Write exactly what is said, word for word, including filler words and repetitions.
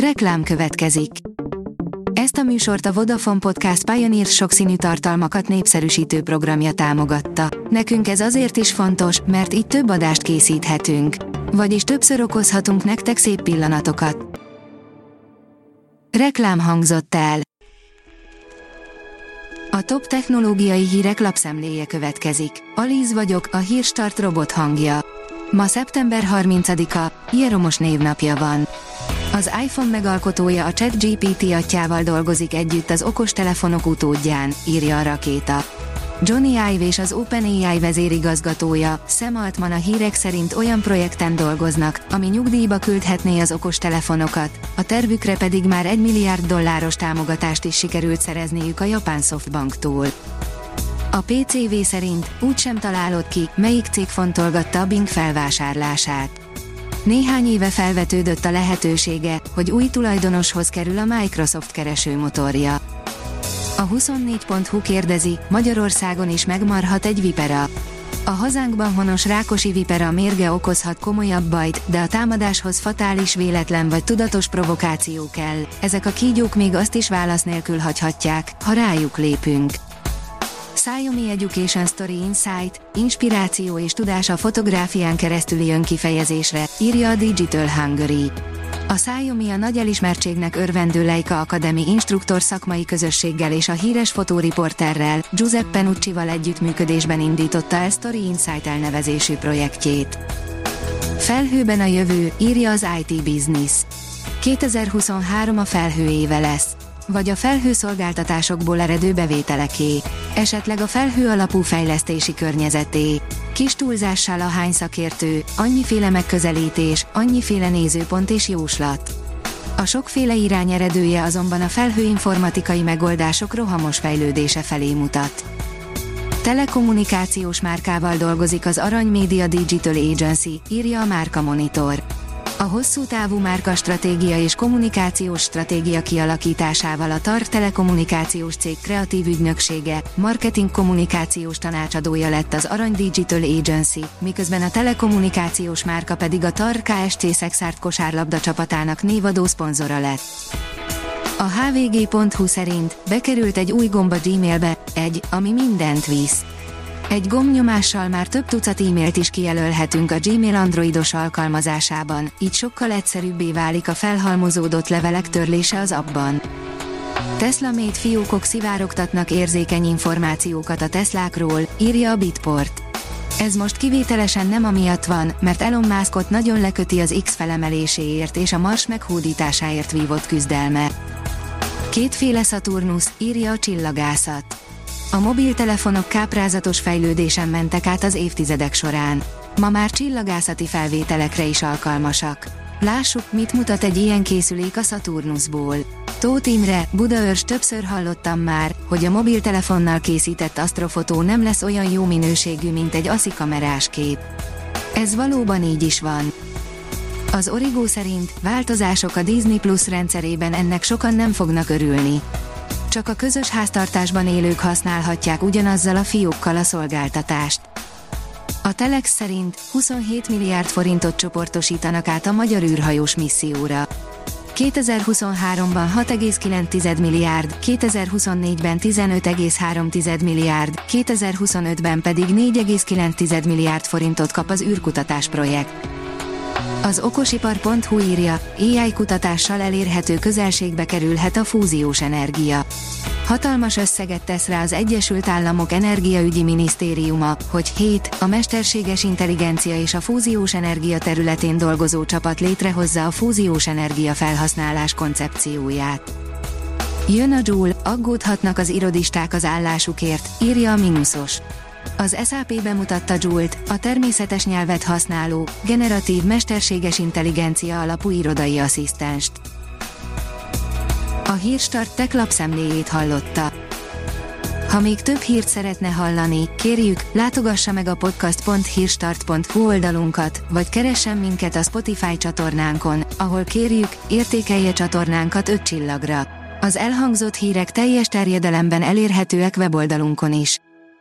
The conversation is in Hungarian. Reklám következik. Ezt a műsort a Vodafone Podcast Pioneer sokszínű tartalmakat népszerűsítő programja támogatta. Nekünk ez azért is fontos, mert így több adást készíthetünk. Vagyis többször okozhatunk nektek szép pillanatokat. Reklám hangzott el. A top technológiai hírek lapszemléje következik. Alíz vagyok, a Hírstart robot hangja. Ma szeptember harmincadika, Jeromos névnapja van. Az iPhone megalkotója a ChatGPT atyával dolgozik együtt az okostelefonok utódján, írja a rakéta. Jony Ive és az OpenAI vezérigazgatója, Sam Altman a hírek szerint olyan projekten dolgoznak, ami nyugdíjba küldhetné az okostelefonokat, a tervükre pedig már egy milliárd dolláros támogatást is sikerült szerezniük a japán SoftBanktól. A pé cé vé szerint úgysem találod ki, melyik cég fontolgatta a Bing felvásárlását. Néhány éve felvetődött a lehetősége, hogy új tulajdonoshoz kerül a Microsoft keresőmotorja. A huszonnégy pont hu kérdezi, Magyarországon is megmarhat egy vipera. A hazánkban honos rákosi vipera mérge okozhat komolyabb bajt, de a támadáshoz fatális véletlen vagy tudatos provokáció kell, ezek a kígyók még azt is válasz nélkül hagyhatják, ha rájuk lépünk. Xiaomi Education Story Insight, inspiráció és tudás a fotográfián keresztüli önkifejezésre, írja a Digital Hungary. A Xiaomi a nagy elismertségnek örvendő Leica Akademi instruktor szakmai közösséggel és a híres fotóriporterrel, Giuseppe Nuccival együttműködésben indította el Story Insight elnevezésű projektjét. Felhőben a jövő, írja az i té Business. kétezer-huszonhárom a felhő éve lesz. Vagy a felhőszolgáltatásokból eredő bevételeké, esetleg a felhő alapú fejlesztési környezeté. Kis túlzással ahány szakértő, annyiféle megközelítés, annyiféle nézőpont és jóslat. A sokféle irány eredője azonban a felhőinformatikai megoldások rohamos fejlődése felé mutat. Telekommunikációs márkával dolgozik az Arany Media Digital Agency, írja a Márka Monitor. A hosszú távú márkastratégia és kommunikációs stratégia kialakításával a TAR telekommunikációs cég kreatív ügynöksége, marketing kommunikációs tanácsadója lett az Arany Digital Agency, miközben a telekommunikációs márka pedig a TAR Kft. Szexárd kosárlabda csapatának névadó szponzora lett. A há vé gé pont hu szerint bekerült egy új gomb a Gmailbe, egy, ami mindent visz. Egy gombnyomással már több tucat e-mailt is kijelölhetünk a Gmail androidos alkalmazásában, így sokkal egyszerűbbé válik a felhalmozódott levelek törlése az appban. Tesla made fiókok szivárogtatnak érzékeny információkat a Teslákról, írja a Bitport. Ez most kivételesen nem amiatt van, mert Elon Muskot nagyon leköti az X felemeléséért és a Mars meghódításáért vívott küzdelme. Kétféle Szaturnusz, írja a csillagászat. A mobiltelefonok káprázatos fejlődésen mentek át az évtizedek során. Ma már csillagászati felvételekre is alkalmasak. Lássuk, mit mutat egy ilyen készülék a Szaturnuszból. Tóth Imre, Budaörs többször hallottam már, hogy a mobiltelefonnal készített asztrofotó nem lesz olyan jó minőségű, mint egy aszi kamerás kép. Ez valóban így is van. Az Origó szerint változások a Disney Plus rendszerében ennek sokan nem fognak örülni. Csak a közös háztartásban élők használhatják ugyanazzal a fiókkal a szolgáltatást. A Telex szerint huszonhét milliárd forintot csoportosítanak át a magyar űrhajós misszióra. kétezer-huszonháromban hat egész kilenc milliárd, kétezer-huszonnégyben tizenöt egész három milliárd, kétezer-huszonötben pedig négy egész kilenc milliárd forintot kap az űrkutatás projekt. Az okosipar pont hu írja, á i kutatással elérhető közelségbe kerülhet a fúziós energia. Hatalmas összeget tesz rá az Egyesült Államok Energiaügyi Minisztériuma, hogy hét, a mesterséges intelligencia és a fúziós energia területén dolgozó csapat létrehozza a fúziós energia felhasználás koncepcióját. Jön a Joule, aggódhatnak az irodisták az állásukért, írja a Minusos. Az SAP bemutatta Joule-t, a természetes nyelvet használó, generatív mesterséges intelligencia alapú irodai asszisztenst. A Hírstart Techlap szemléjét hallotta. Ha még több hírt szeretne hallani, kérjük, látogassa meg a podcast pont hírstart pont hu oldalunkat, vagy keressen minket a Spotify csatornánkon, ahol kérjük, értékelje csatornánkat öt csillagra. Az elhangzott hírek teljes terjedelemben elérhetőek weboldalunkon is.